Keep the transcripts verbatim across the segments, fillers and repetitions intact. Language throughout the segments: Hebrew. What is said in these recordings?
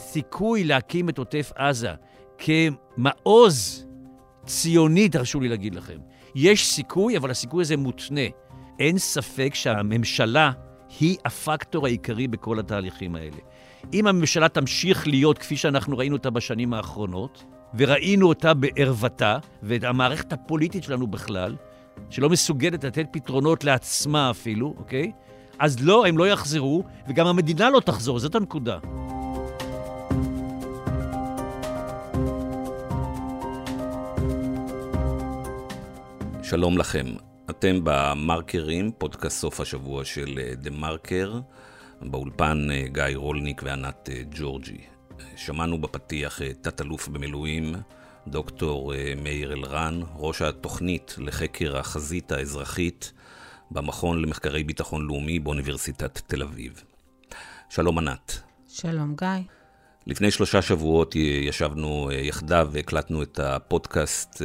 הסיכוי להקים את עוטף עזה כמעוז ציוני, תרשו לי להגיד לכם, יש סיכוי, אבל הסיכוי הזה מותנה. אין ספק שהממשלה היא הפקטור העיקרי בכל התהליכים האלה. אם הממשלה תמשיך להיות כפי שאנחנו ראינו אותה בשנים האחרונות, וראינו אותה בערוותה, והמערכת הפוליטית שלנו בכלל, שלא מסוגלת לתת פתרונות לעצמה אפילו, אוקיי? אז לא, הם לא יחזרו, וגם המדינה לא תחזור, זאת הנקודה. שלום לכם, אתם במרקרים, פודקאסט סוף השבוע של דה מרקר, באולפן גיא רולניק וענת ג'ורג'י. שמענו בפתיח תת-אלוף במילואים, דוקטור מאיר אלרן, ראש התוכנית לחקר החזית האזרחית, במכון למחקרי ביטחון לאומי באוניברסיטת תל אביב. שלום ענת. שלום גיא. לפני שלושה שבועות ישבנו יחדיו והקלטנו את הפודקאסט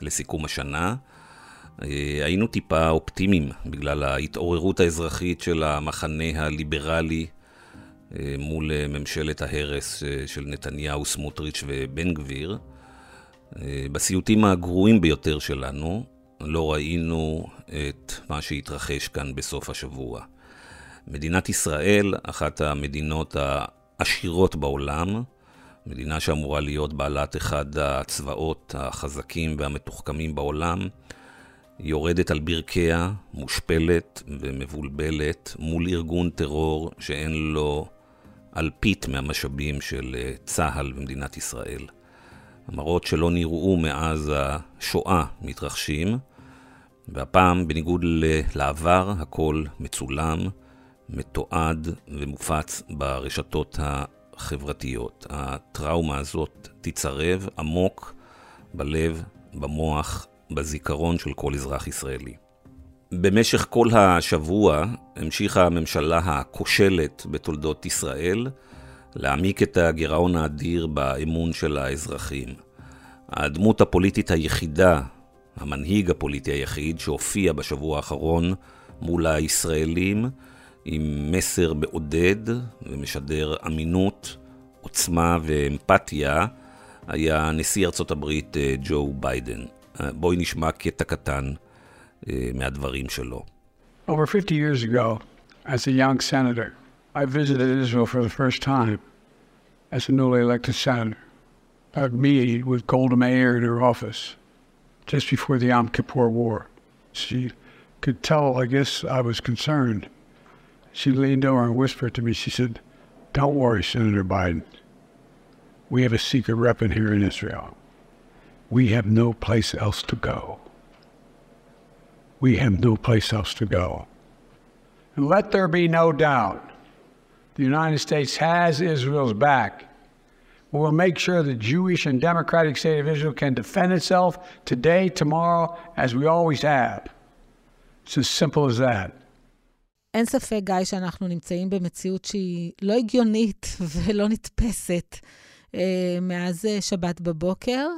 לסיכום השנה. היינו טיפה אופטימיים בגלל ההתעוררות האזרחית של המחנה הליברלי מול ממשלת ההרס של נתניהו, סמוטריץ' ובן גביר. בסיוטים הגרועים ביותר שלנו לא ראינו את מה שהתרחש כאן בסוף השבוע. מדינת ישראל, אחת המדינות העשירות בעולם, מדינה שאמורה להיות בעלת אחד הצבאות החזקים והמתוחכמים בעולם, יורדת על ברכיה, מושפלת ומבולבלת מול ארגון טרור שאין לו אלפית מהמשאבים של צה"ל במדינת ישראל. המראות שלא נראו מאז השואה מתרחשים, והפעם בניגוד לעבר הכל מצולם, מתועד ומופץ ברשתות החברתיות. הטראומה הזאת תצרב עמוק בלב, במוח, בזיכרון של כל אזרח ישראלי. במשך כל השבוע המשיכה הממשלה הכושלת בתולדות ישראל להעמיק את הגירעון האדיר באמון של האזרחים. הדמות הפוליטית היחידה, המנהיג הפוליטי היחיד שהופיע בשבוע האחרון מול הישראלים עם מסר מעודד ומשדר אמינות, עוצמה ואמפתיה, היה נשיא ארצות הברית ג'ו ביידן. בואי נשמע קטע קטן מהדברים שלו. Over fifty years ago, as a young senator, I visited Israel for the first time as a newly elected senator. I met with Golda Meir at her office just before the Yom Kippur War. She could tell, I guess, I was concerned. She leaned over and whispered to me, she said, "Don't worry, Senator Biden. We have a secret weapon here in Israel. We have no place else to go. We have no place else to go. And let there be no doubt. The United States has Israel's back. We will make sure the Jewish and democratic state of Israel can defend itself today, tomorrow, as we always have. It's as simple as that." אין ספק, גיא, שאנחנו נמצאים במציאות שהיא לא הגיונית ולא נתפסת מאז שבת בבוקר.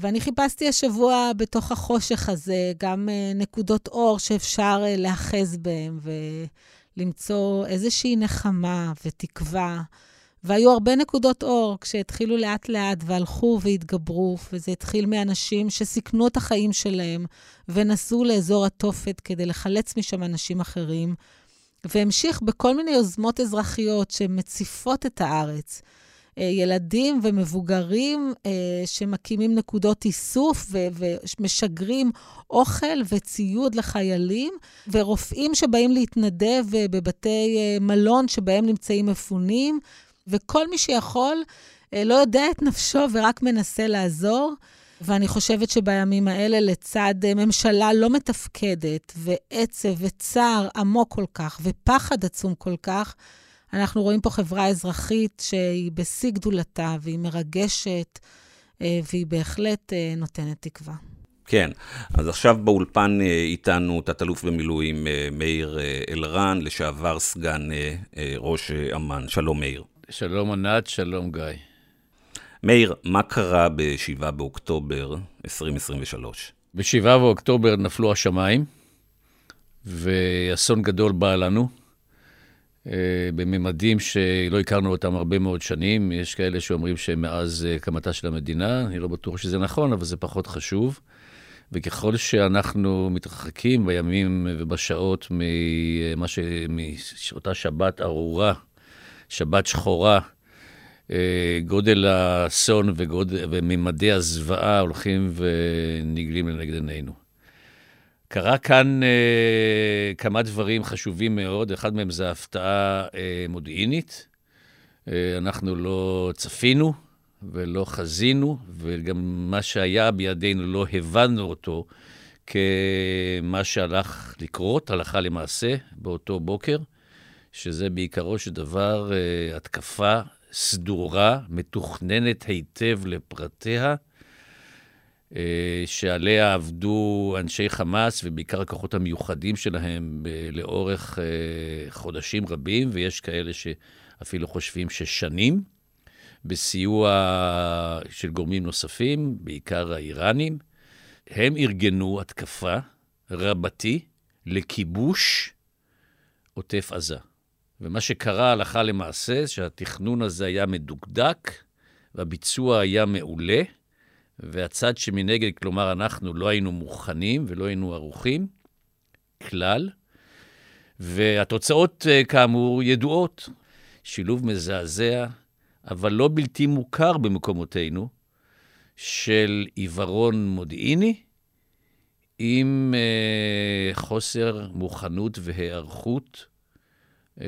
ואני חיפשתי השבוע בתוך החושך הזה גם נקודות אור שאפשר להחז בהם ו... למצוא איזושהי נחמה ותקווה, והיו הרבה נקודות אור כשהתחילו לאט לאט והלכו והתגברו, וזה התחיל מאנשים שסיכנו את החיים שלהם ונסעו לאזור התופת כדי לחלץ משם אנשים אחרים, והמשיך בכל מיני יוזמות אזרחיות שמציפות את הארץ. ילדים ומבוגרים שמקימים נקודות איסוף ו- ומשגרים אוכל וציוד לחיילים, ורופאים שבאים להתנדב בבתי מלון שבהם נמצאים מפונים, וכל מי שיכול לא יודע את נפשו ורק מנסה לעזור. ואני חושבת שבימים האלה לצד ממשלה לא מתפקדת, ועצב וצער עמוק כל כך, ופחד עצום כל כך, אנחנו רואים פה חברה אזרחית שהיא בשיא גדולתה, והיא מרגשת, והיא בהחלט נותנת תקווה. כן, אז עכשיו באולפן איתנו תת-אלוף במילואים מאיר אלרן, לשעבר סגן ראש אמ"ן. שלום מאיר. שלום ענת, שלום גיא. מאיר, מה קרה ב-שבעה באוקטובר עשרים עשרים ושלוש? ב-שבעה באוקטובר נפלו השמיים, ואסון גדול בא לנו. בממדים שלא הכרנו אותם הרבה מאוד שנים. יש כאלה שאומרים שמאז קמתה של המדינה, אני לא בטוח שזה נכון, אבל זה פחות חשוב. וככל שאנחנו מתרחקים בימים ובשעות מאותה שבת ארורה, שבת שחורה, גודל האסון וממדי הזוועה הולכים ונגלים לנגד עינינו. קרה כאן אה, כמה דברים חשובים מאוד, אחד מהם זה ההפתעה אה, מודיעינית. אה, אנחנו לא צפינו ולא חזינו, וגם מה שהיה בידינו לא הבנו אותו כמה שהלך לקרות, הלכה למעשה באותו בוקר, שזה בעיקרו שדבר אה, התקפה סדורה, מתוכננת היטב לפרטיה, שעליה עבדו אנשי חמאס ובעיקר הכוחות המיוחדים שלהם לאורך חודשים רבים, ויש כאלה שאפילו חושבים ששנים, בסיוע של גורמים נוספים, בעיקר האיראנים. הם ארגנו התקפה רבתי לכיבוש עוטף עזה. ומה שקרה הלכה למעשה, שהתכנון הזה היה מדוקדק, והביצוע היה מעולה, והצד שמנגד, כלומר, אנחנו לא היינו מוכנים ולא היינו ערוכים כלל, והתוצאות כאמור ידועות. שילוב מזעזע, אבל לא בלתי מוכר במקומותינו, של עיוורון מודיעיני, עם אה, חוסר מוכנות והיערכות אה,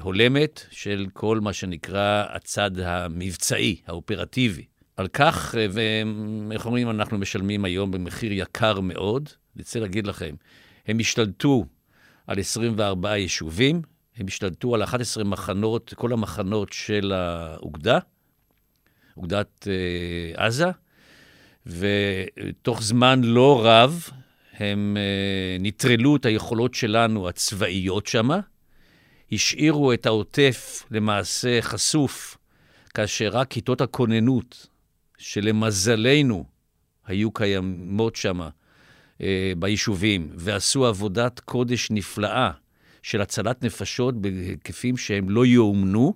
הולמת של כל מה שנקרא הצד המבצעי, האופרטיבי. על כך, ואיך אומרים, אנחנו משלמים היום במחיר יקר מאוד. אני רוצה להגיד לכם, הם השתלטו על עשרים וארבעה יישובים, הם השתלטו על אחת עשרה מחנות, כל המחנות של האוגדה, אוגדת אה, עזה, ותוך זמן לא רב הם אה, נטרלו את היכולות שלנו הצבאיות שם, השאירו את העוטף למעשה חשוף, כאשר רק כיתות הכוננות, שלמזלנו היו קיימות שם אה, ביישובים, ועשו עבודת קודש נפלאה של הצלת נפשות בהיקפים שהם לא יאומנו,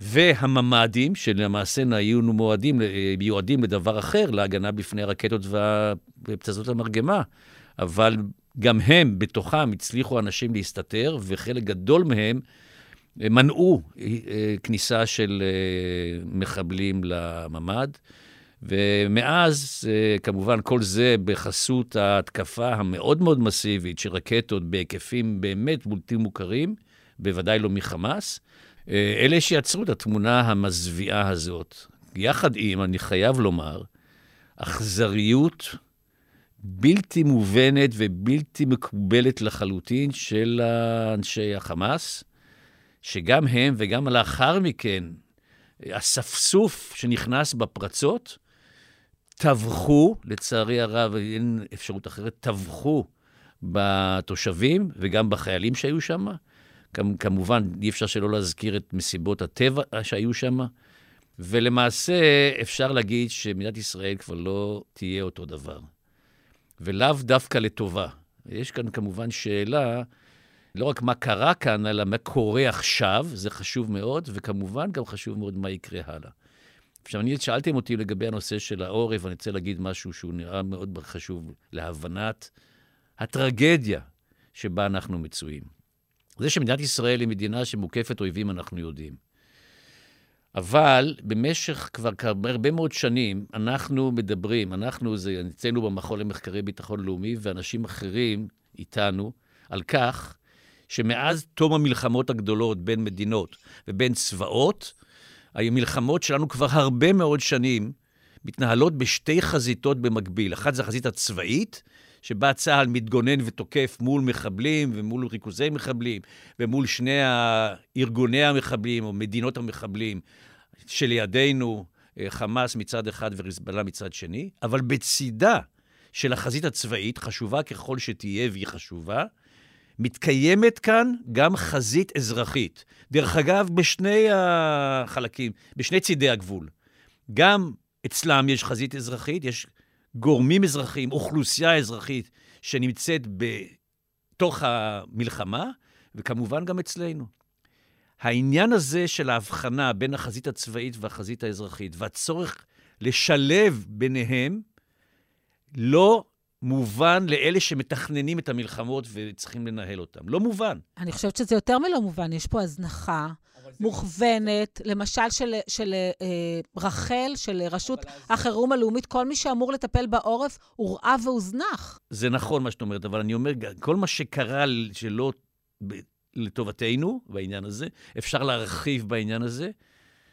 והממדים שלמעשה היו מועדים, מיועדים לדבר אחר, להגנה בפני הרקטות והפצצות המרגמה, אבל גם הם בתוכם הצליחו אנשים להסתתר, וחלק גדול מהם מנעו כניסה של מחבלים לממד, ומאז כמובן כל זה בחסות ההתקפה המאוד מאוד מסיבית של רקטות בהיקפים באמת בלתי מוכרים, בוודאי לא מחמאס, אלה שיצרו את התמונה המזוויעה הזאת. יחד עם, אני חייב לומר, אכזריות בלתי מובנת ובלתי מקובלת לחלוטין של אנשי החמאס, שגם הם וגם לאחר מכן, הספסוף שנכנס בפרצות, טבחו, לצערי הרב, אין אפשרות אחרת, טבחו בתושבים וגם בחיילים שהיו שם. כמובן, אי אפשר שלא להזכיר את מסיבות הטבע שהיו שם. ולמעשה אפשר להגיד שמדינת ישראל כבר לא תהיה אותו דבר. ולאו דווקא לטובה. יש כאן כמובן שאלה, לא רק מה קרה כאן, אלא מה קורה עכשיו, זה חשוב מאוד, וכמובן גם חשוב מאוד מה יקרה הלאה. עכשיו, אני שאלתם אותי לגבי הנושא של העורף, אני רוצה להגיד משהו שהוא נראה מאוד חשוב להבנת הטרגדיה שבה אנחנו מצויים. זה שמדינת ישראל היא מדינה שמוקפת אויבים, אנחנו יודעים. אבל במשך כבר הרבה מאוד שנים, אנחנו מדברים, אנחנו, זה נצאנו במכון למחקרי ביטחון לאומי, ואנשים אחרים איתנו, על כך, שמאז תום המלחמות הגדולות בין מדינות ובין צבאות, המלחמות שלנו כבר הרבה מאוד שנים מתנהלות בשתי חזיתות במקביל. אחת זה החזית הצבאית, שבה צה"ל מתגונן ותוקף מול מחבלים ומול ריכוזי מחבלים, ומול שני ארגוני המחבלים או מדינות המחבלים שלידינו, חמאס מצד אחד וחיזבאללה מצד שני, אבל בצידה של החזית הצבאית, חשובה ככל שתהיה והיא חשובה, מתקיימת כאן גם חזית אזרחית. דרך אגב, בשני החלקים, בשני צידי הגבול. גם אצלם יש חזית אזרחית, יש גורמים אזרחיים, אוכלוסייה אזרחית, שנמצאת בתוך המלחמה, וכמובן גם אצלנו. העניין הזה של ההבחנה בין החזית הצבאית והחזית האזרחית, והצורך לשלב ביניהם, לא מובן לאלה שמתכננים את המלחמות וצריכים לנהל אותם. לא מובן. אני חושבת שזה יותר מלא מובן. יש פה הזנחה מוכוונת, למשל של, של אה, רחל, של רשות החירום הלאומית, כל מי שאמור לטפל בעורף, הוא ראה והוזנח. זה נכון מה שאת אומרת, אבל אני אומר, כל מה שקרה שלא לטובתנו בעניין הזה, אפשר להרחיב בעניין הזה,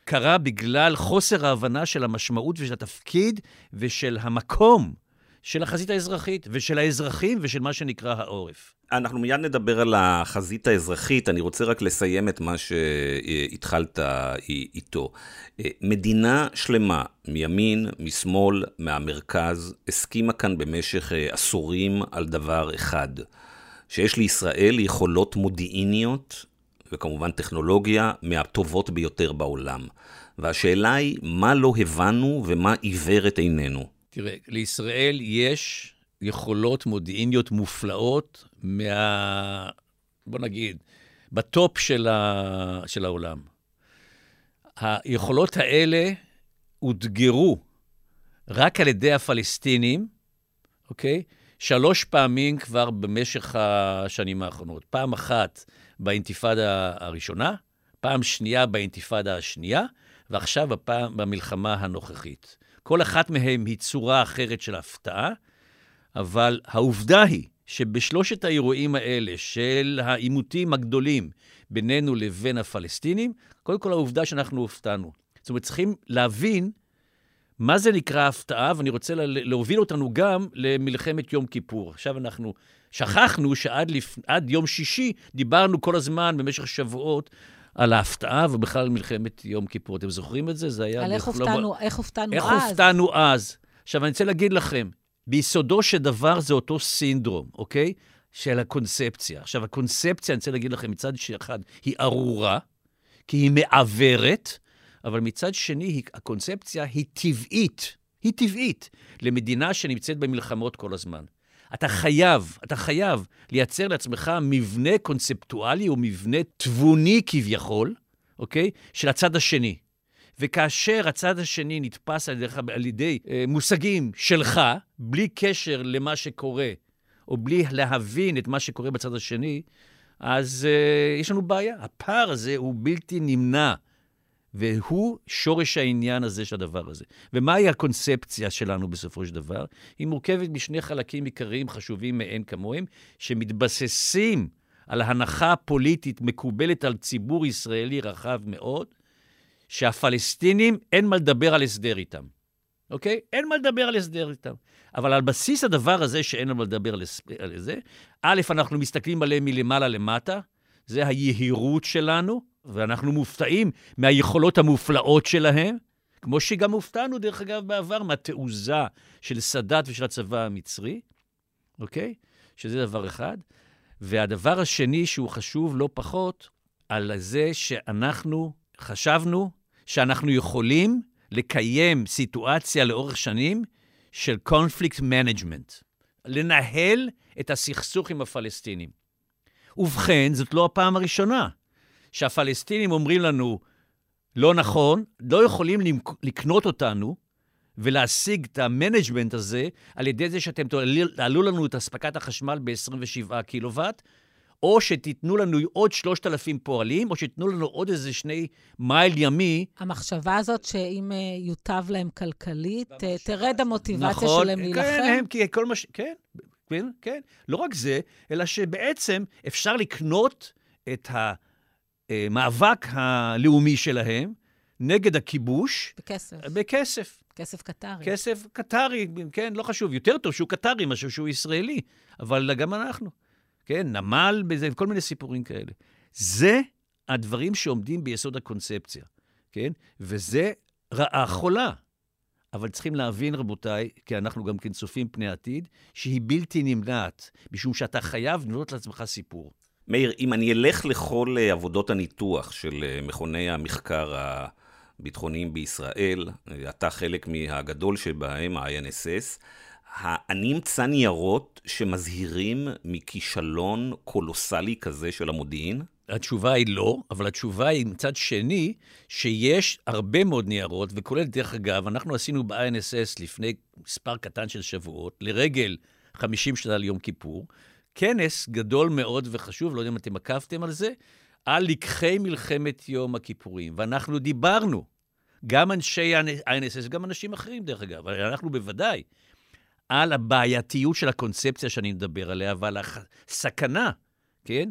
קרה בגלל חוסר ההבנה של המשמעות ושל התפקיד ושל המקום. של החזית האזרחית, ושל האזרחים, ושל מה שנקרא העורף. אנחנו מיד נדבר על החזית האזרחית, אני רוצה רק לסיים את מה שהתחלת איתו. מדינה שלמה, מימין, משמאל, מהמרכז, הסכימה כאן במשך עשורים על דבר אחד, שיש לישראל יכולות מודיעיניות, וכמובן טכנולוגיה, מהטובות ביותר בעולם. והשאלה היא, מה לא הבנו ומה עיוור את עינינו? תראה, לישראל יש יכולות מודיעיניות מופלאות מה... בוא נגיד, בטופ של, ה... של העולם. היכולות האלה הודגרו רק על ידי הפלסטינים, אוקיי? שלוש פעמים כבר במשך השנים האחרונות. פעם אחת באינתיפאדה הראשונה, פעם שנייה באינתיפאדה השנייה, ועכשיו הפעם במלחמה הנוכחית. כל אחת מהם היא צורה אחרת של הפתעה, אבל העובדה היא שבשלושת האירועים האלה של העימותים הגדולים בינינו לבין הפלסטינים, קודם כל העובדה שאנחנו הופתענו. זאת אומרת, צריכים להבין מה זה נקרא הפתעה, ואני רוצה להוביל אותנו גם למלחמת יום כיפור. עכשיו אנחנו שכחנו שעד לפ... עד יום שישי דיברנו כל הזמן במשך שבועות, על ההפתעה, ובכלל מלחמת יום כיפור. אתם זוכרים את זה? זה היה... על איך הופתענו לא... איך הופתענו איך אז. הופתענו אז. עכשיו, אני רוצה להגיד לכם, ביסודו שדבר זה אותו סינדרום, אוקיי? של הקונספציה. עכשיו, הקונספציה, אני רוצה להגיד לכם, מצד אחד, היא ארורה, כי היא מעברת, אבל מצד שני, היא, הקונספציה היא טבעית. היא טבעית למדינה שנמצאת במלחמות כל הזמן. אתה חייב, אתה חייב לייצר לעצמך מבנה קונספטואלי ומבנה תבוני כביכול, אוקיי? של הצד השני. וכאשר הצד השני נתפס על ידי, על ידי אה, מושגים שלך, בלי קשר למה שקורה, או בלי להבין את מה שקורה בצד השני, אז אה, יש לנו בעיה. הפער הזה הוא בלתי נמנע, והוא שורש העניין הזה של הדבר הזה. ומהי הקונספציה שלנו בסופו של דבר? היא מורכבת משני חלקים עיקריים חשובים מעין כמוהם, שמתבססים על ההנחה הפוליטית מקובלת על ציבור ישראלי רחב מאוד, שהפלסטינים אין מה לדבר על הסדר איתם. אוקיי? אין מה לדבר על הסדר איתם. אבל על בסיס הדבר הזה שאין מה לדבר על זה, א', אנחנו מסתכלים עליהם מלמעלה למטה, זה היהירות שלנו, ואנחנו מופתעים מהיכולות המופלאות שלהם, כמו שגם הופתענו, דרך אגב, בעבר, מהתעוזה של סדאת ושל הצבא המצרי, אוקיי? שזה דבר אחד. והדבר השני, שהוא חשוב לא פחות, על זה שאנחנו חשבנו שאנחנו יכולים לקיים סיטואציה לאורך שנים של conflict management, לנהל את הסכסוך עם הפלסטינים. ובכן, זאת לא הפעם הראשונה. שהפלסטינים אומרים לנו, לא נכון, לא יכולים לקנות אותנו ולהשיג את המנג'מנט הזה, על ידי זה שאתם תעלו לנו את הספקת החשמל ב-עשרים ושבעה קילוואט, או שתיתנו לנו עוד שלושת אלפים פועלים, או שתיתנו לנו עוד איזה שני מייל ימי. המחשבה הזאת שאם יוטב להם כלכלית, תרד המוטיבציה שלהם להילחם. כן, כן. לא רק זה, אלא שבעצם אפשר לקנות את ה... מאבק הלאומי שלהם נגד הכיבוש. בכסף. בכסף. כסף קטרי. כסף קטרי, כן, לא חשוב. יותר טוב שהוא קטרי, משהו שהוא ישראלי. אבל גם אנחנו. כן, נמל, בזה, כל מיני סיפורים כאלה. זה הדברים שעומדים ביסוד הקונספציה. כן? וזה רעה חולה. אבל צריכים להבין, רבותיי, כי אנחנו גם כן צופים פני עתיד, שהיא בלתי נמנעת, משום שאתה חייב לבנות לעצמך סיפור. מאיר, אם אני אלך לכל עבודות הניתוח של מכוני המחקר הביטחוניים בישראל, אתה חלק מהגדול שבהם, ה-איי אן אס אס, אני אמצא ניירות שמזהירים מכישלון קולוסלי כזה של המודיעין? התשובה היא לא, אבל התשובה היא מצד שני, שיש הרבה מאוד ניירות, וכולל דרך אגב, אנחנו עשינו ב-איי אן אס אס לפני מספר קטן של שבועות, לרגל חמישים שנה ליום כיפור, כנס גדול מאוד וחשוב, לא יודע אם אתם עקבתם על זה, על לקחי מלחמת יום הכיפורים, ואנחנו דיברנו, גם אנשי ה-איי אן אס אס, גם אנשים אחרים דרך אגב, אבל אנחנו בוודאי, על הבעייתיות של הקונספציה שאני מדבר עליה, ועל הסכנה, כן?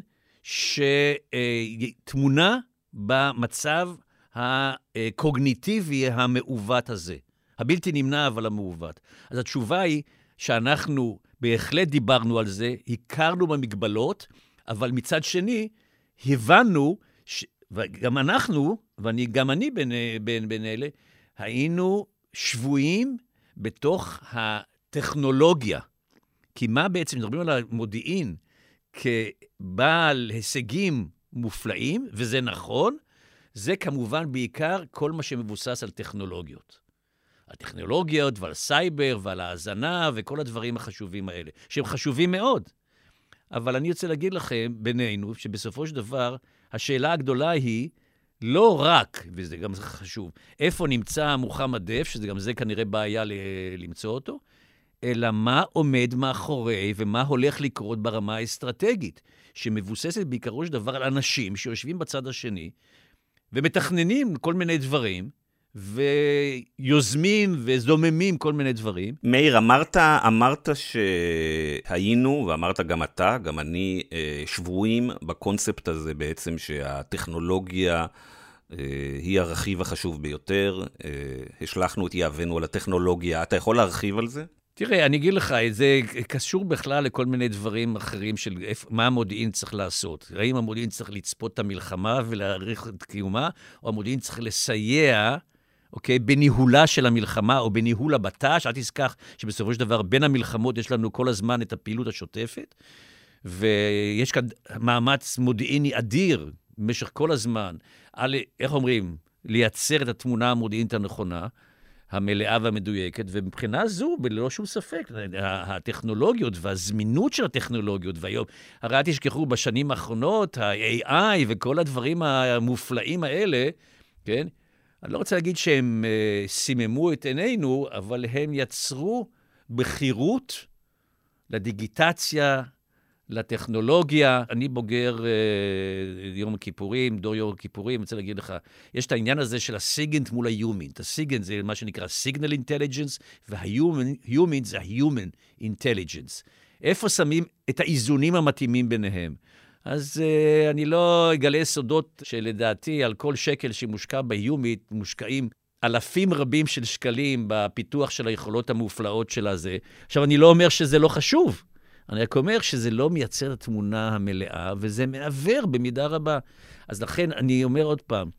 שתמונה במצב הקוגניטיבי המעוות הזה. הבלתי נמנע, אבל המעוות. אז התשובה היא שאנחנו בהחלט דיברנו על זה, הכרנו במגבלות, אבל מצד שני, הבנו, ש... וגם אנחנו, ואני, גם אני בין, בין, בין אלה, היינו שבויים בתוך הטכנולוגיה. כי מה בעצם, מדברים על המודיעין, כבעל הישגים מופלאים, וזה נכון, זה כמובן בעיקר כל מה שמבוסס על טכנולוגיות. הטכנולוגיות ועל סייבר ועל האזנה וכל הדברים החשובים האלה, שהם חשובים מאוד. אבל אני רוצה להגיד לכם, בינינו, שבסופו של דבר, השאלה הגדולה היא, לא רק, וזה גם חשוב, איפה נמצא מוחמד דף, שזה גם זה כנראה בעיה למצוא אותו, אלא מה עומד מאחורי ומה הולך לקרות ברמה האסטרטגית, שמבוססת בעיקרו של דבר על אנשים שיושבים בצד השני, ומתכננים כל מיני דברים, ויוזמים וזוממים כל מיני דברים. מאיר, אמרת, אמרת שהיינו, ואמרת גם אתה, גם אני, שבועים בקונספט הזה בעצם שהטכנולוגיה היא הרכיב החשוב ביותר, השלחנו את יהבנו על הטכנולוגיה, אתה יכול להרחיב על זה? תראה, אני אגיד לך, זה קשור בכלל לכל מיני דברים אחרים של מה המודיעין צריך לעשות. האם המודיעין צריך לצפות את המלחמה ולהעריך את קיומה, או המודיעין צריך לסייע, אוקיי, בניהולה של המלחמה או בניהול הבט"ש. אל תשכח שבסופו של דבר בין המלחמות יש לנו כל הזמן את הפעילות השוטפת, ויש כאן מאמץ מודיעיני אדיר במשך כל הזמן, על, איך אומרים, לייצר את התמונה המודיעינית הנכונה, המלאה והמדויקת, ומבחינה זו, בלא שום ספק, הטכנולוגיות והזמינות של הטכנולוגיות, והיום, הרי תשכחו בשנים האחרונות, ה-איי איי וכל הדברים המופלאים האלה, כן? אני לא רוצה להגיד שהם uh, סיממו את עינינו, אבל הם יצרו בחירות לדיגיטציה, לטכנולוגיה. אני בוגר uh, יום הכיפורים, דור יום הכיפורים, אני רוצה להגיד לך, יש את העניין הזה של הסיגנט מול היומינט. הסיגנט זה מה שנקרא סיגנל אינטליג'נס, והיומינט זה היומן אינטליג'נס. איפה שמים את האיזונים המתאימים ביניהם? אז uh, אני לא אגלה סודות שלדעתי על כל שקל שמושקע ביומינט, מושקעים אלפים רבים של שקלים בפיתוח של היכולות המופלאות שלה זה. עכשיו, אני לא אומר שזה לא חשוב. אני רק אומר שזה לא מייצר התמונה המלאה, וזה מעבר במידה רבה. אז לכן אני אומר עוד פעם,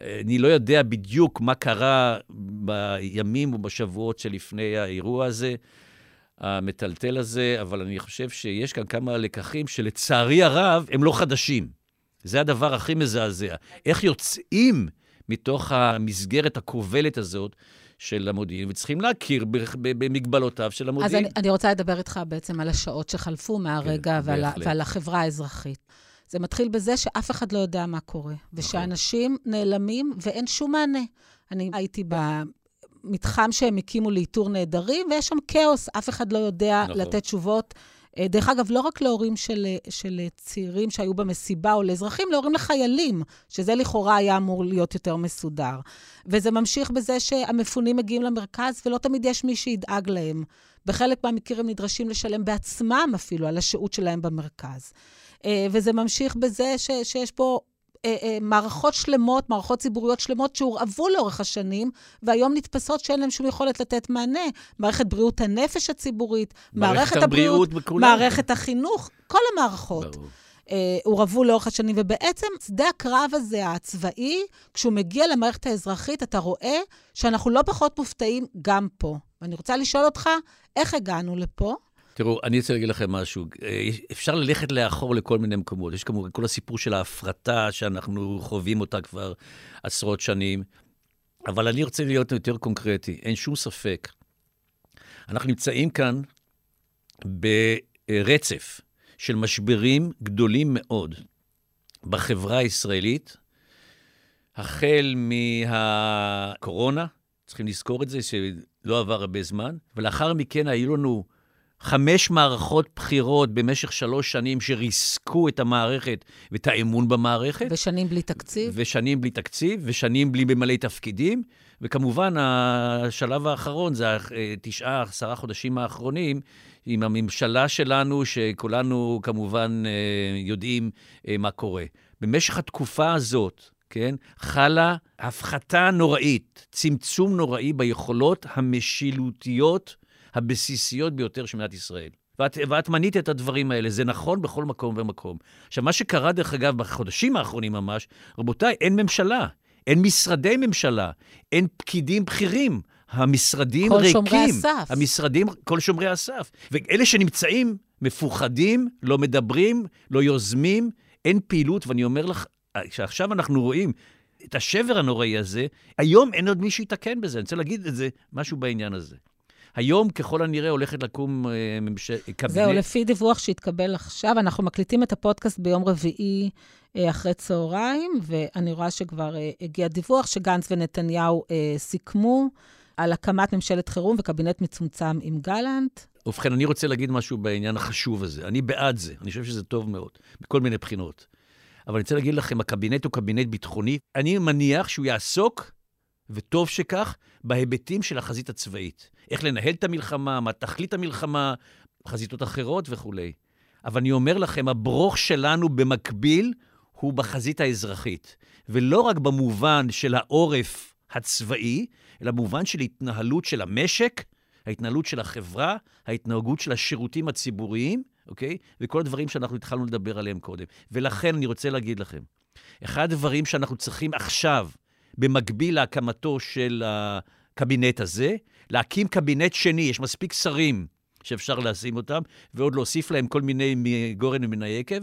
אני לא יודע בדיוק מה קרה בימים ובשבועות שלפני האירוע הזה, המטלטל הזה, אבל אני חושב שיש כאן כמה לקחים שלצערי הרב הם לא חדשים. זה הדבר הכי מזעזע. איך יוצאים מתוך המסגרת הכובלת הזאת, של המודיעין, וצריכים להכיר במגבלותיו של המודיעין. אז אני, אני רוצה לדבר איתך בעצם על השעות שחלפו מהרגע, כן, ועל, ועל החברה האזרחית. זה מתחיל בזה שאף אחד לא יודע מה קורה, ושאנשים נעלמים ואין שום מענה. אני הייתי במתחם שהם הקימו לאיתור נהדרים, ויש שם כאוס, אף אחד לא יודע נכון. לתת תשובות. דרך אגב, לא רק להורים של, של צעירים שהיו במסיבה או לאזרחים, להורים לחיילים, שזה לכאורה היה אמור להיות יותר מסודר. וזה ממשיך בזה שהמפונים מגיעים למרכז, ולא תמיד יש מי שידאג להם. בחלק מהמקרים נדרשים לשלם בעצמם אפילו, על השעות שלהם במרכז. וזה ממשיך בזה ש, שיש פה מערכות שלמות, מערכות ציבוריות שלמות שהורעבו לאורך השנים, והיום נתפסות שאין להם שום יכולת לתת מענה. מערכת בריאות הנפש הציבורית, מערכת הבריאות, מערכת החינוך, כל המערכות הורעבו לאורך השנים, ובעצם שדה הקרב הזה, הצבאי, כשהוא מגיע למערכת האזרחית, אתה רואה שאנחנו לא פחות מופתעים גם פה. ואני רוצה לשאול אותך, איך הגענו לפה? תראו, אני רוצה להגיד לכם משהו. אפשר ללכת לאחור לכל מיני מקומות. יש כמובן כל הסיפור של ההפרטה שאנחנו חווים אותה כבר עשרות שנים. אבל אני רוצה להיות יותר קונקרטי. אין שום ספק. אנחנו נמצאים כאן ברצף של משברים גדולים מאוד בחברה הישראלית, החל מהקורונה, צריכים לזכור את זה שלא עבר הרבה זמן, ולאחר מכן היו לנו חמש מערכות בחירות במשך שלוש שנים שריסקו את המערכת ואת האמון במערכת. ושנים בלי תקציב. ושנים בלי תקציב, ושנים בלי ממלא תפקידים, וכמובן השלב האחרון זה התשעה, עשרה חודשים האחרונים, עם הממשלה שלנו, שכולנו כמובן יודעים מה קורה. במשך התקופה הזאת, כן, חלה הפחתה נוראית, צמצום נוראי ביכולות המשילותיות הבסיסיות ביותר של מדינת ישראל. ואת, ואת מנית את הדברים האלה, זה נכון בכל מקום ומקום. עכשיו, מה שקרה דרך אגב בחודשים האחרונים ממש, רבותיי, אין ממשלה, אין משרדי ממשלה, אין פקידים בכירים, המשרדים כל ריקים. כל שומרי הסף. המשרדים, כל שומרי הסף. ואלה שנמצאים מפוחדים, לא מדברים, לא יוזמים, אין פעילות, ואני אומר לך, שעכשיו אנחנו רואים את השבר הנוראי הזה, היום אין עוד מי שיתקן בזה, אני רוצה להגיד את זה, משהו בעניין הזה. היום ככל הנראה הולכת לקום ממשל... קבינט. זהו, לפי דיווח שהתקבל עכשיו, אנחנו מקליטים את הפודקאסט ביום רביעי אחרי צהריים, ואני רואה שכבר הגיע דיווח שגנץ ונתניהו סיכמו על הקמת ממשלת חירום וקבינט מצומצם עם גלנט. ובכן, אני רוצה להגיד משהו בעניין החשוב הזה. אני בעד זה, אני חושב שזה טוב מאוד, בכל מיני בחינות. אבל אני רוצה להגיד לכם, הקבינט הוא קבינט ביטחוני. אני מניח שהוא יעסוק, וטוב שכך, בהיבטים של החזית הצבאית. איך לנהל את המלחמה, מה תכלית המלחמה, חזיתות אחרות וכו'. אבל אני אומר לכם, הברוך שלנו במקביל הוא בחזית האזרחית. ולא רק במובן של העורף הצבאי, אלא במובן של התנהלות של המשק, ההתנהלות של החברה, ההתנהגות של השירותים הציבוריים, אוקיי? וכל הדברים שאנחנו התחלנו לדבר עליהם קודם. ולכן אני רוצה להגיד לכם, אחד הדברים שאנחנו צריכים עכשיו, במקביל להקמתו של הקבינט הזה, להקים קבינט שני, יש מספיק שרים שאפשר לשים אותם, ועוד להוסיף להם כל מיני מגורן ומן היקב,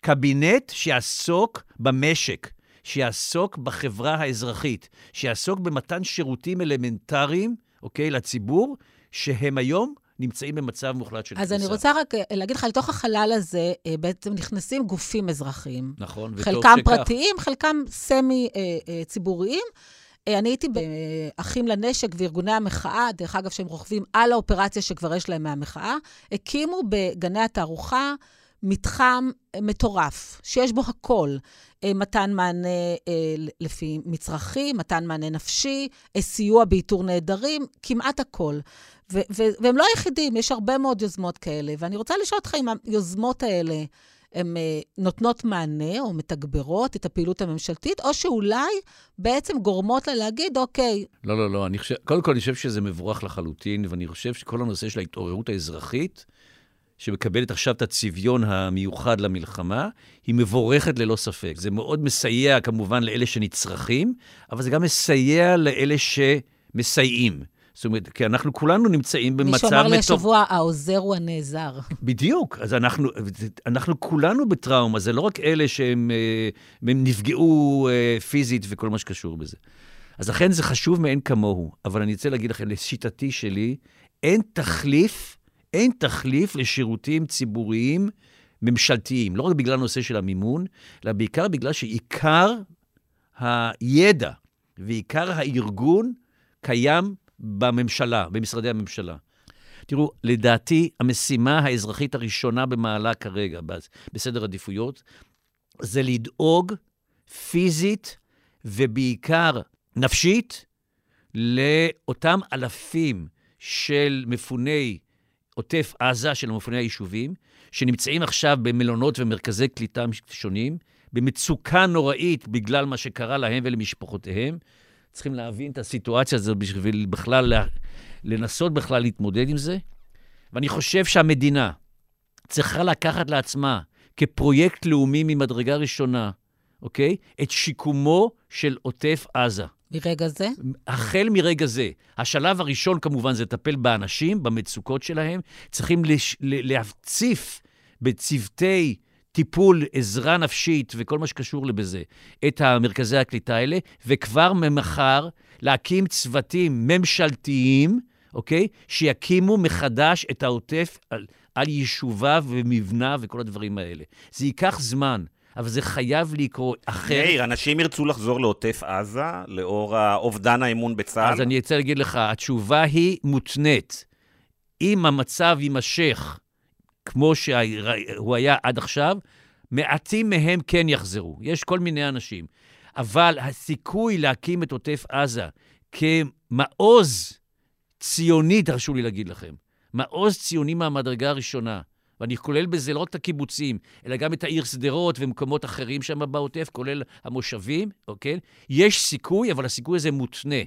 קבינט שיעסוק במשק, שיעסוק בחברה האזרחית, שיעסוק במתן שירותים אלמנטריים, אוקיי, לציבור, שהם היום נמצאים במצב מוחלט של קריסה. אז אני רוצה רק להגיד לך, לתוך החלל הזה, בעצם נכנסים גופים אזרחיים. נכון, וטוב שכך. חלקם פרטיים, חלקם סמי-ציבוריים. אני הייתי באחים לנשק וארגוני המחאה, דרך אגב שהם רוכבים על האופרציה שכבר יש להם מהמחאה, הקימו בגני התערוכה מתחם מטורף, שיש בו הכל. מתן מענה לפי מצרכים, מתן מענה נפשי, סיוע באיתור נעדרים, כמעט הכל. ו- ו- והם לא היחידים, יש הרבה מאוד יוזמות כאלה, ואני רוצה לשאול אותך אם היוזמות האלה הן נותנות מענה או מתגברות את הפעילות הממשלתית, או שאולי בעצם גורמות לה להגיד, אוקיי. לא, לא, לא, אני חושב, קודם כל אני חושב שזה מבורך לחלוטין, ואני חושב שכל הנושא של ההתעוררות האזרחית, שמקבלת עכשיו את הצביון המיוחד למלחמה, היא מבורכת ללא ספק. זה מאוד מסייע כמובן לאלה שנצרכים, אבל זה גם מסייע לאלה שמסייעים. זאת אומרת, כי אנחנו כולנו נמצאים במצב... מי שאומר לי השבוע, העוזר הוא הנעזר. בדיוק, אז אנחנו, אנחנו כולנו בטראומה, זה לא רק אלה שהם הם נפגעו פיזית וכל מה שקשור בזה. אז לכן זה חשוב מאין כמוהו, אבל אני רוצה להגיד לכם, לשיטתי שלי, אין תחליף, אין תחליף לשירותים ציבוריים ממשלתיים, לא רק בגלל הנושא של המימון, אלא בעיקר בגלל שעיקר הידע ועיקר הארגון קיים בממשלה, במשרדי הממשלה. תראו, לדעתי, המשימה האזרחית הראשונה במעלה כרגע, בסדר עדיפויות, זה לדאוג פיזית ובעיקר נפשית לאותם אלפים של מפוני עוטף עזה, של מפוני היישובים, שנמצאים עכשיו במלונות ומרכזי קליטה שונים, במצוקה נוראית בגלל מה שקרה להם ולמשפחותיהם, צריכים להבין את הסיטואציה הזאת בשביל בכלל, לנסות בכלל להתמודד עם זה. ואני חושב שהמדינה צריכה לקחת לעצמה כפרויקט לאומי ממדרגה ראשונה, אוקיי? את שיקומו של עוטף עזה. מרגע זה? החל מרגע זה. השלב הראשון כמובן זה לטפל באנשים, במצוקות שלהם. צריכים לש... להציף בצוותי טיפול, עזרה נפשית וכל מה שקשור לבזה, את המרכזי הקליטה האלה, וכבר ממחר להקים צוותים ממשלתיים, אוקיי? שיקימו מחדש את העוטף על, על יישובה ומבנה וכל הדברים האלה. זה ייקח זמן, אבל זה חייב לקרוא אחר. מאיר, אנשים ירצו לחזור לעוטף עזה, לאור האובדן האמון בצה"ל? אז אני רוצה להגיד לך, התשובה היא מותנית. אם המצב יימשך כמו שהוא היה עד עכשיו, מעטים מהם כן יחזרו. יש כל מיני אנשים. אבל הסיכוי להקים את עוטף עזה כמעוז ציוני, תרשו לי להגיד לכם, מעוז ציוני מהמדרגה הראשונה, ואני כולל בזה לא רק את הקיבוצים, אלא גם את העיר סדרות ומקומות אחרים שם בעוטף, כולל המושבים, אוקיי? יש סיכוי, אבל הסיכוי הזה מותנה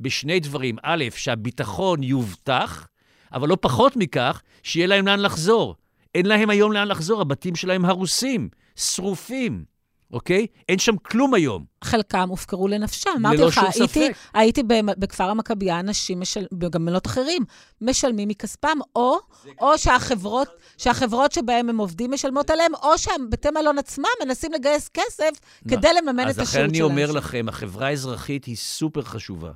בשני דברים. א', שהביטחון יובטח, אבל לא פחות מכך, שיהיה להם לאן לחזור. אין להם היום לאן לחזור, הבתים שלהם הרוסים, שרופים, אוקיי? אין שם כלום היום. חלקם הופקרו לנפשה. אמרתי לך, הייתי, הייתי בכפר המכבייה, אנשים, משל, במלות אחרים, משלמים מכספם, או, או שהחברות, שהחברות שבהם הם עובדים משלמות עליהם, או שבתי מלון עצמם מנסים לגייס כסף כדי לממן את השירות שלהם. אז לכן אני אומר לכם, החברה האזרחית היא סופר חשובה,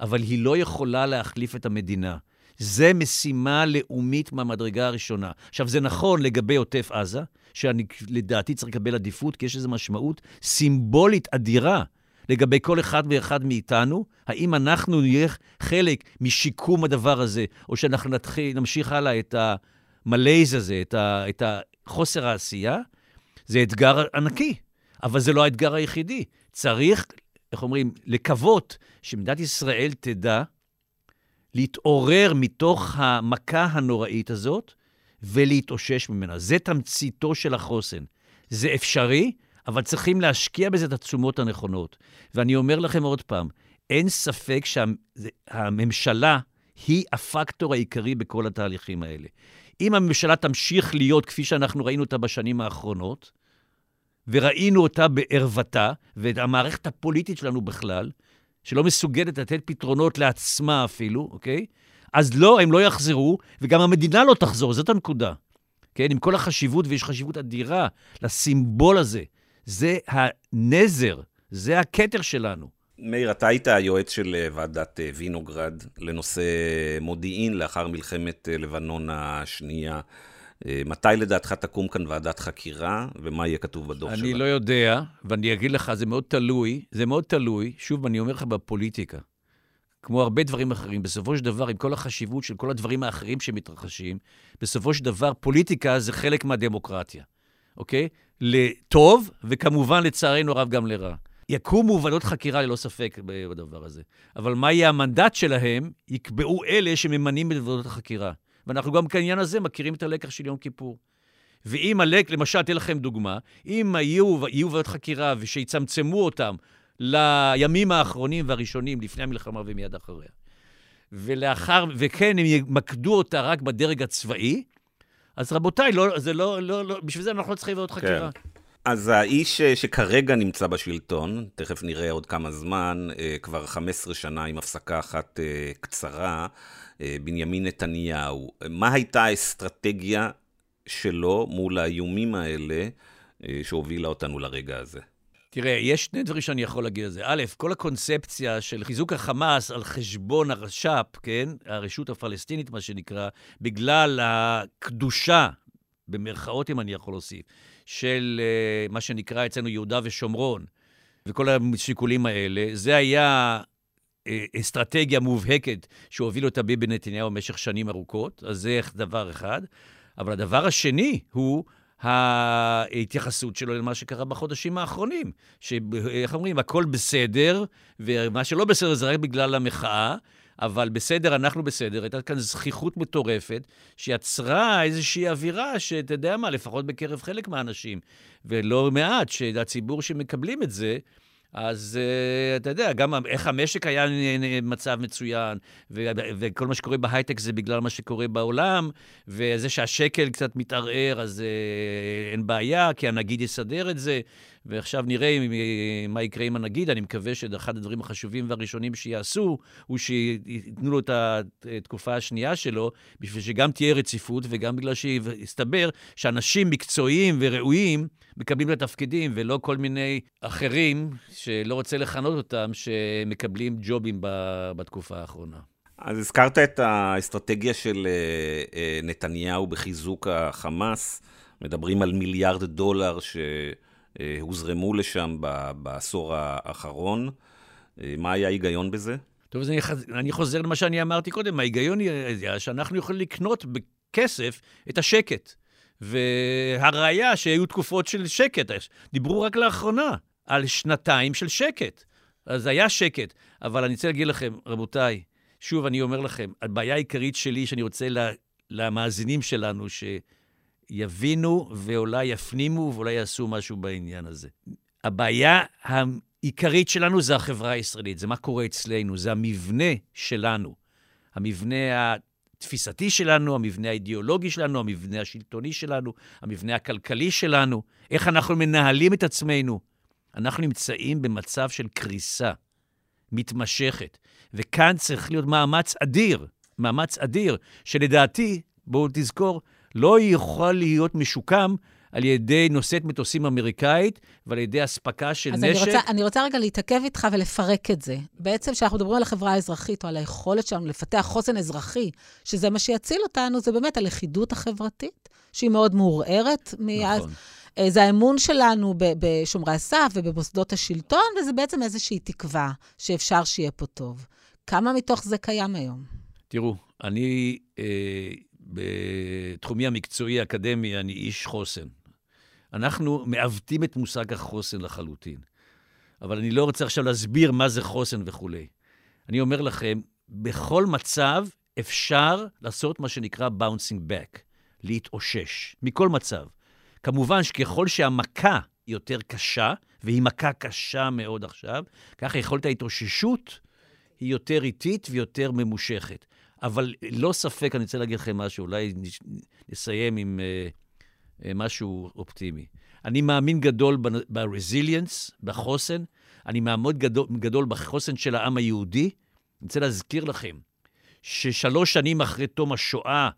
אבל היא לא יכולה להחליף את המדינה. זה משימה לאומית מהמדרגה הראשונה. עכשיו, זה נכון לגבי עוטף עזה, שאני לדעתי צריך לקבל עדיפות, כי יש איזו משמעות סימבולית אדירה לגבי כל אחד ואחד מאיתנו, האם אנחנו נהיה חלק משיקום הדבר הזה, או שאנחנו נתחיל, נמשיך הלאה את המלייז הזה, את, ה, את החוסר העשייה, זה אתגר ענקי, אבל זה לא האתגר היחידי. צריך, איך אומרים, לקוות שמדינת ישראל תדע, להתעורר מתוך המכה הנוראית הזאת, ולהתאושש ממנה. זה תמציתו של החוסן. זה אפשרי, אבל צריכים להשקיע בזה את התשומות הנכונות. ואני אומר לכם עוד פעם, אין ספק שהממשלה היא הפקטור העיקרי בכל התהליכים האלה. אם הממשלה תמשיך להיות כפי שאנחנו ראינו אותה בשנים האחרונות, וראינו אותה בערוותה, והמערכת הפוליטית שלנו בכלל, שלא מסוגלת לתת פתרונות לעצמה אפילו, אוקיי? אז לא, הם לא יחזרו, וגם המדינה לא תחזור, זאת הנקודה. כן? עם כל החשיבות, ויש חשיבות אדירה לסימבול הזה. זה הנזר, זה הכתר שלנו. מאיר, אתה היית היועץ של ועדת וינוגרד לנושא מודיעין, לאחר מלחמת לבנון השנייה. מתי לדעתך תקום כאן ועדת חקירה, ומה יהיה כתוב בדוח שלה? אני לא יודע, ואני אגיד לך, זה מאוד תלוי, זה מאוד תלוי, שוב, אני אומר לך בפוליטיקה, כמו הרבה דברים אחרים, בסופו של דבר, עם כל החשיבות של כל הדברים האחרים שמתרחשים, בסופו של דבר, פוליטיקה זה חלק מהדמוקרטיה, אוקיי? לטוב, וכמובן לצערנו הרב גם לרע. יקומו ועדות חקירה ללא ספק בדבר הזה, אבל מה יהיה המנדט שלהם, יקבעו אלה שממנים את ועדות החקירה. ואנחנו גם כעניין הזה מכירים את הלקח של יום כיפור. ואם הלקח, למשל, תהיה לכם דוגמה, אם יהיו, יהיו ועדות חקירה ושיצמצמו אותם לימים האחרונים והראשונים, לפני המלחמה ומיד אחריה, ולאחר, וכן, הם ימקדו אותה רק בדרג הצבאי, אז רבותיי, לא, זה לא, לא, לא, בשביל זה אנחנו לא צריכים ועדות חקירה. כן. אז האיש שכרגע נמצא בשלטון, תכף נראה עוד כמה זמן, כבר חמש עשרה שנה עם הפסקה אחת קצרה, בנימין נתניהו. מה הייתה האסטרטגיה שלו מול האיומים האלה שהובילה אותנו לרגע הזה? תראה, יש שני דברים שאני יכול להגיד על זה. א', כל הקונספציה של חיזוק החמאס על חשבון הרש"פ, כן? הרשות הפלסטינית, מה שנקרא, בגלל הקדושה, במרכאות אם אני יכול להוסיף, של uh, מה שנקרא אצלנו יהודה ושומרון, וכל השיקולים האלה, זה היה uh, אסטרטגיה מובהקת שהוביל אותה ביבי נתניהו במשך שנים ארוכות, אז זה דבר אחד. אבל הדבר השני הוא ההתייחסות שלו למה שקרה בחודשים האחרונים, שאיך אומרים, הכל בסדר, ומה שלא בסדר זה רק בגלל המחאה, אבל בסדר, אנחנו בסדר, הייתה כאן זכיחות מטורפת, שיצרה איזושהי אווירה שאתה יודע מה, לפחות בקרב חלק מהאנשים, ולא מעט, שהציבור שמקבלים את זה, אז אתה יודע, גם איך המשק היה מצב מצוין, ו- וכל מה שקורה בהייטק זה בגלל מה שקורה בעולם, וזה שהשקל קצת מתערער, אז אין בעיה, כי הנגיד יסדר את זה, ועכשיו נראה מה יקרה עם הנגיד, אני מקווה שאחד הדברים החשובים והראשונים שיעשו, הוא שיתנו לו את התקופה השנייה שלו, בשביל שגם תהיה רציפות, וגם בגלל שיסתבר שאנשים מקצועיים וראויים, מקבלים לתפקידים, ולא כל מיני אחרים, שלא רוצה לחנות אותם, שמקבלים ג'ובים בתקופה האחרונה. אז הזכרת את האסטרטגיה של נתניהו בחיזוק החמאס, מדברים על מיליארד דולר שהוזרמו לשם בעשור האחרון, מה היה ההיגיון בזה? טוב, אז אני, אני חוזר למה שאני אמרתי קודם, ההיגיון היה שאנחנו יכולים לקנות בכסף את השקט, והראיה שהיו תקופות של שקט, דיברו רק לאחרונה על שנתיים של שקט, אז היה שקט, אבל אני רוצה להגיד לכם, רבותיי, שוב, אני אומר לכם, הבעיה העיקרית שלי, שאני רוצה למאזינים שלנו, שיבינו ואולי יפנימו ואולי יעשו משהו בעניין הזה. הבעיה העיקרית שלנו זה החברה הישראלית, זה מה קורה אצלנו, זה המבנה שלנו, המבנה התפיסתי שלנו, המבנה האידיאולוגי שלנו, המבנה השלטוני שלנו, המבנה הכלכלי שלנו, איך אנחנו מנהלים את עצמנו. אנחנו נמצאים במצב של קריסה מתמשכת. וכאן צריך להיות מאמץ אדיר, מאמץ אדיר, שלדעתי, בואו תזכור, לא יכול להיות משוקם על ידי נושאת מטוסים אמריקאית, ועל ידי הספקה של נשק. אז אני רוצה, אני רוצה רגע להתעכב איתך ולפרק את זה. בעצם כשאנחנו מדברים על החברה האזרחית, או על היכולת שלנו לפתח חוסן אזרחי, שזה מה שיציל אותנו, זה באמת הלכידות החברתית, שהיא מאוד מעורערת מאז. נכון. זה האמון שלנו בשומרי הסף ובמוסדות השלטון, וזה בעצם איזושהי תקווה שאפשר שיהיה פה טוב. כמה מתוך זה קיים היום? תראו, אני אה, בתחומי המקצועי האקדמי, אני איש חוסן. אנחנו מעוותים את מושג החוסן לחלוטין. אבל אני לא רוצה עכשיו להסביר מה זה חוסן וכו'. אני אומר לכם, בכל מצב אפשר לעשות מה שנקרא bouncing back, להתאושש, מכל מצב. כמובן שככל שהמכה יותר קשה, והיא מכה קשה מאוד עכשיו, כך יכולת ההתאוששות היא יותר איטית ויותר ממושכת. אבל לא ספק, אני רוצה להגיד לכם משהו, אולי נסיים עם uh, uh, משהו אופטימי. אני מאמין גדול ב-resilience, בחוסן, אני מאמין גדול, גדול בחוסן של העם היהודי. אני רוצה להזכיר לכם, ששלוש שנים אחרי תום השואה,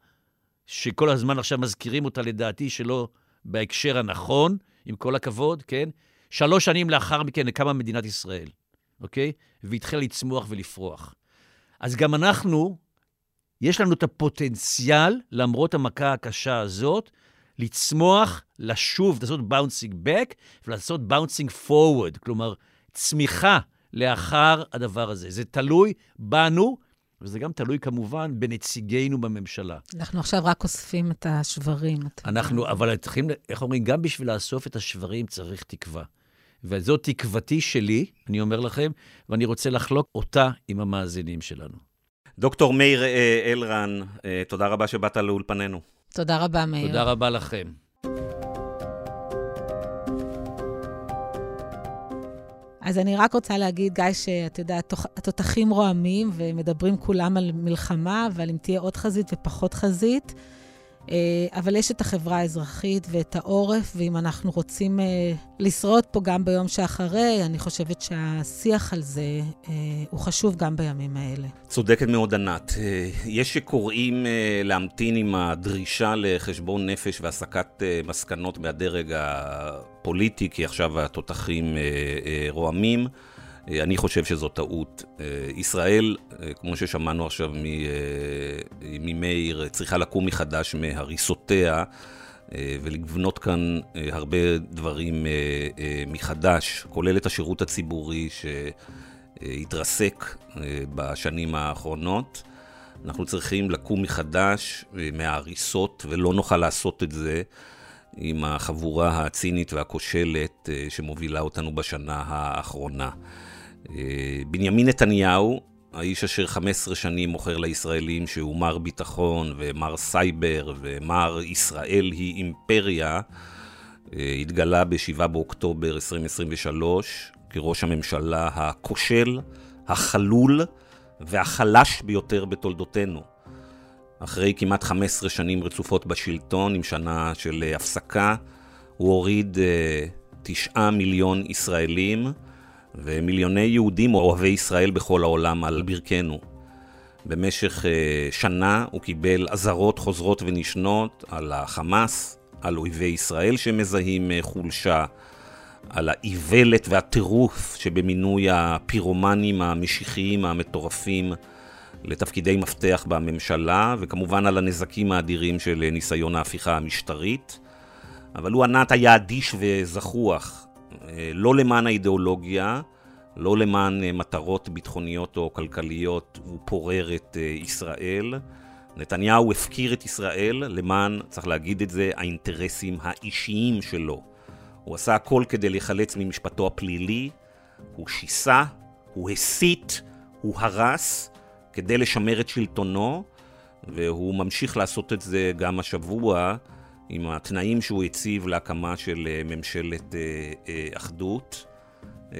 שכל הזמן עכשיו מזכירים אותה לדעתי שלא, בהקשר הנכון, עם כל הכבוד, כן? שלוש שנים לאחר מכן קמה מדינת ישראל, אוקיי? והתחיל לצמוח ולפרוח. אז גם אנחנו, יש לנו את הפוטנציאל, למרות המכה הקשה הזאת, לצמוח, לשוב, לעשות bouncing back, ולעשות bouncing forward, כלומר, צמיחה לאחר הדבר הזה. זה תלוי בנו, וזה גם תלוי כמובן בנציגינו בממשלה. אנחנו עכשיו רק אוספים את השברים. אנחנו, אבל צריכים, איך אומרים, גם בשביל לאסוף את השברים צריך תקווה. וזו תקוותי שלי, אני אומר לכם, ואני רוצה לחלוק אותה עם המאזינים שלנו. דוקטור מאיר אלרן, תודה רבה שבאת לאולפנינו. תודה רבה, מאיר. תודה רבה לכם. אז אני רק רוצה להגיד, גיא, שאתה יודע, התותחים רועמים ומדברים כולם על מלחמה ועל אם תהיה עוד חזית ופחות חזית, אבל יש את החברה האזרחית ואת העורף, ואם אנחנו רוצים לשרוד פה גם ביום שאחרי, אני חושבת שהשיח על זה הוא חשוב גם בימים האלה. צודקת מאוד, ענת. יש שקוראים להמתין עם הדרישה לחשבון נפש והסקת מסקנות מהדרג הפוליטי, כי עכשיו התותחים רועמים. אני חושב שזו טעות. ישראל, כמו ששמענו עכשיו ממאיר, צריכה לקום מחדש מהריסותיה, ולגוונות כאן הרבה דברים מחדש, כולל את השירות הציבורי שהתרסק בשנים האחרונות. אנחנו צריכים לקום מחדש מההריסות, ולא נוכל לעשות את זה עם החבורה הצינית והכושלת שמובילה אותנו בשנה האחרונה. בנימין נתניהו, האיש אשר חמש עשרה שנים מוכר לישראלים שהוא מר ביטחון ומר סייבר ומר ישראל היא אימפריה, התגלה בשבעה באוקטובר עשרים עשרים ושלוש כראש הממשלה הכושל, החלול והחלש ביותר בתולדותינו. אחרי כמעט חמש עשרה שנים רצופות בשלטון, עם שנה של הפסקה, הוא הוריד תשעה מיליון ישראלים, ומיליוני יהודים אוהבי ישראל בכל העולם על ברכנו. במשך שנה הוא קיבל עזרות חוזרות ונשנות על החמאס, על אויבי ישראל שמזהים חולשה, על האיוולת והטירוף שבמינוי הפירומנים המשיחיים המטורפים, לתפקידי מפתח בממשלה, וכמובן על הנזקים האדירים של ניסיון ההפיכה המשטרית. אבל הוא ענת היה אדיש וזחוח, לא למען האידיאולוגיה, לא למען מטרות ביטחוניות או כלכליות, הוא פורר את ישראל. נתניהו הפקיר את ישראל למען, צריך להגיד את זה, האינטרסים האישיים שלו. הוא עשה הכל כדי להיחלץ ממשפטו הפלילי, הוא שיסה, הוא הסית, הוא הרס, כדי לשמר את שלטונו, והוא ממשיך לעשות את זה גם השבוע, עם התנאים שהוא הציב להקמה של ממשלת אחדות.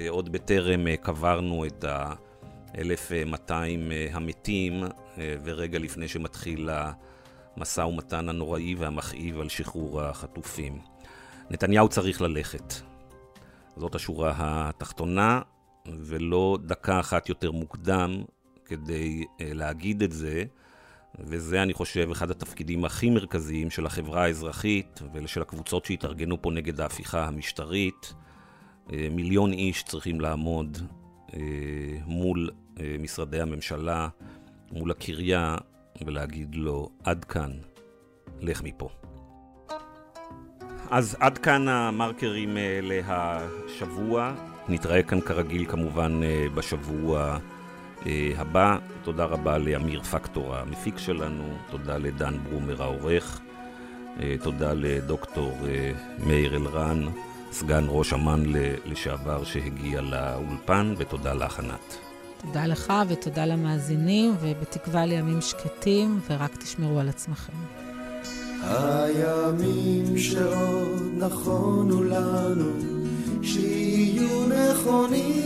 עוד בטרם קברנו את ה-אלף מאתיים המתים, ורגע לפני שמתחיל המסע ומתן הנוראי והמכאיב על שחרור החטופים. נתניהו צריך ללכת. זאת השורה התחתונה, ולא דקה אחת יותר מוקדם כדי להגיד את זה, וזה אני חושב אחד התפקידים הכי מרכזיים של החברה האזרחית ושל הקבוצות שהתארגנו פה נגד ההפיכה המשטרית. מיליון איש צריכים לעמוד מול משרדי הממשלה, מול הקריה, ולהגיד לו עד כאן, לך מפה. אז עד כאן המרקרים להשבוע. נתראה כאן כרגיל כמובן בשבוע הבא. תודה רבה לאמיר פקטור המפיק שלנו, תודה לדן ברומר העורך, תודה לדוקטור מאיר אלרן, סגן ראש אמן לשעבר שהגיע לאולפן, ותודה להכנת. תודה לך ותודה למאזינים, ובתקווה לימים שקטים, ורק תשמרו על עצמכם. הימים שעוד נכונו לנו, שיהיו נכונים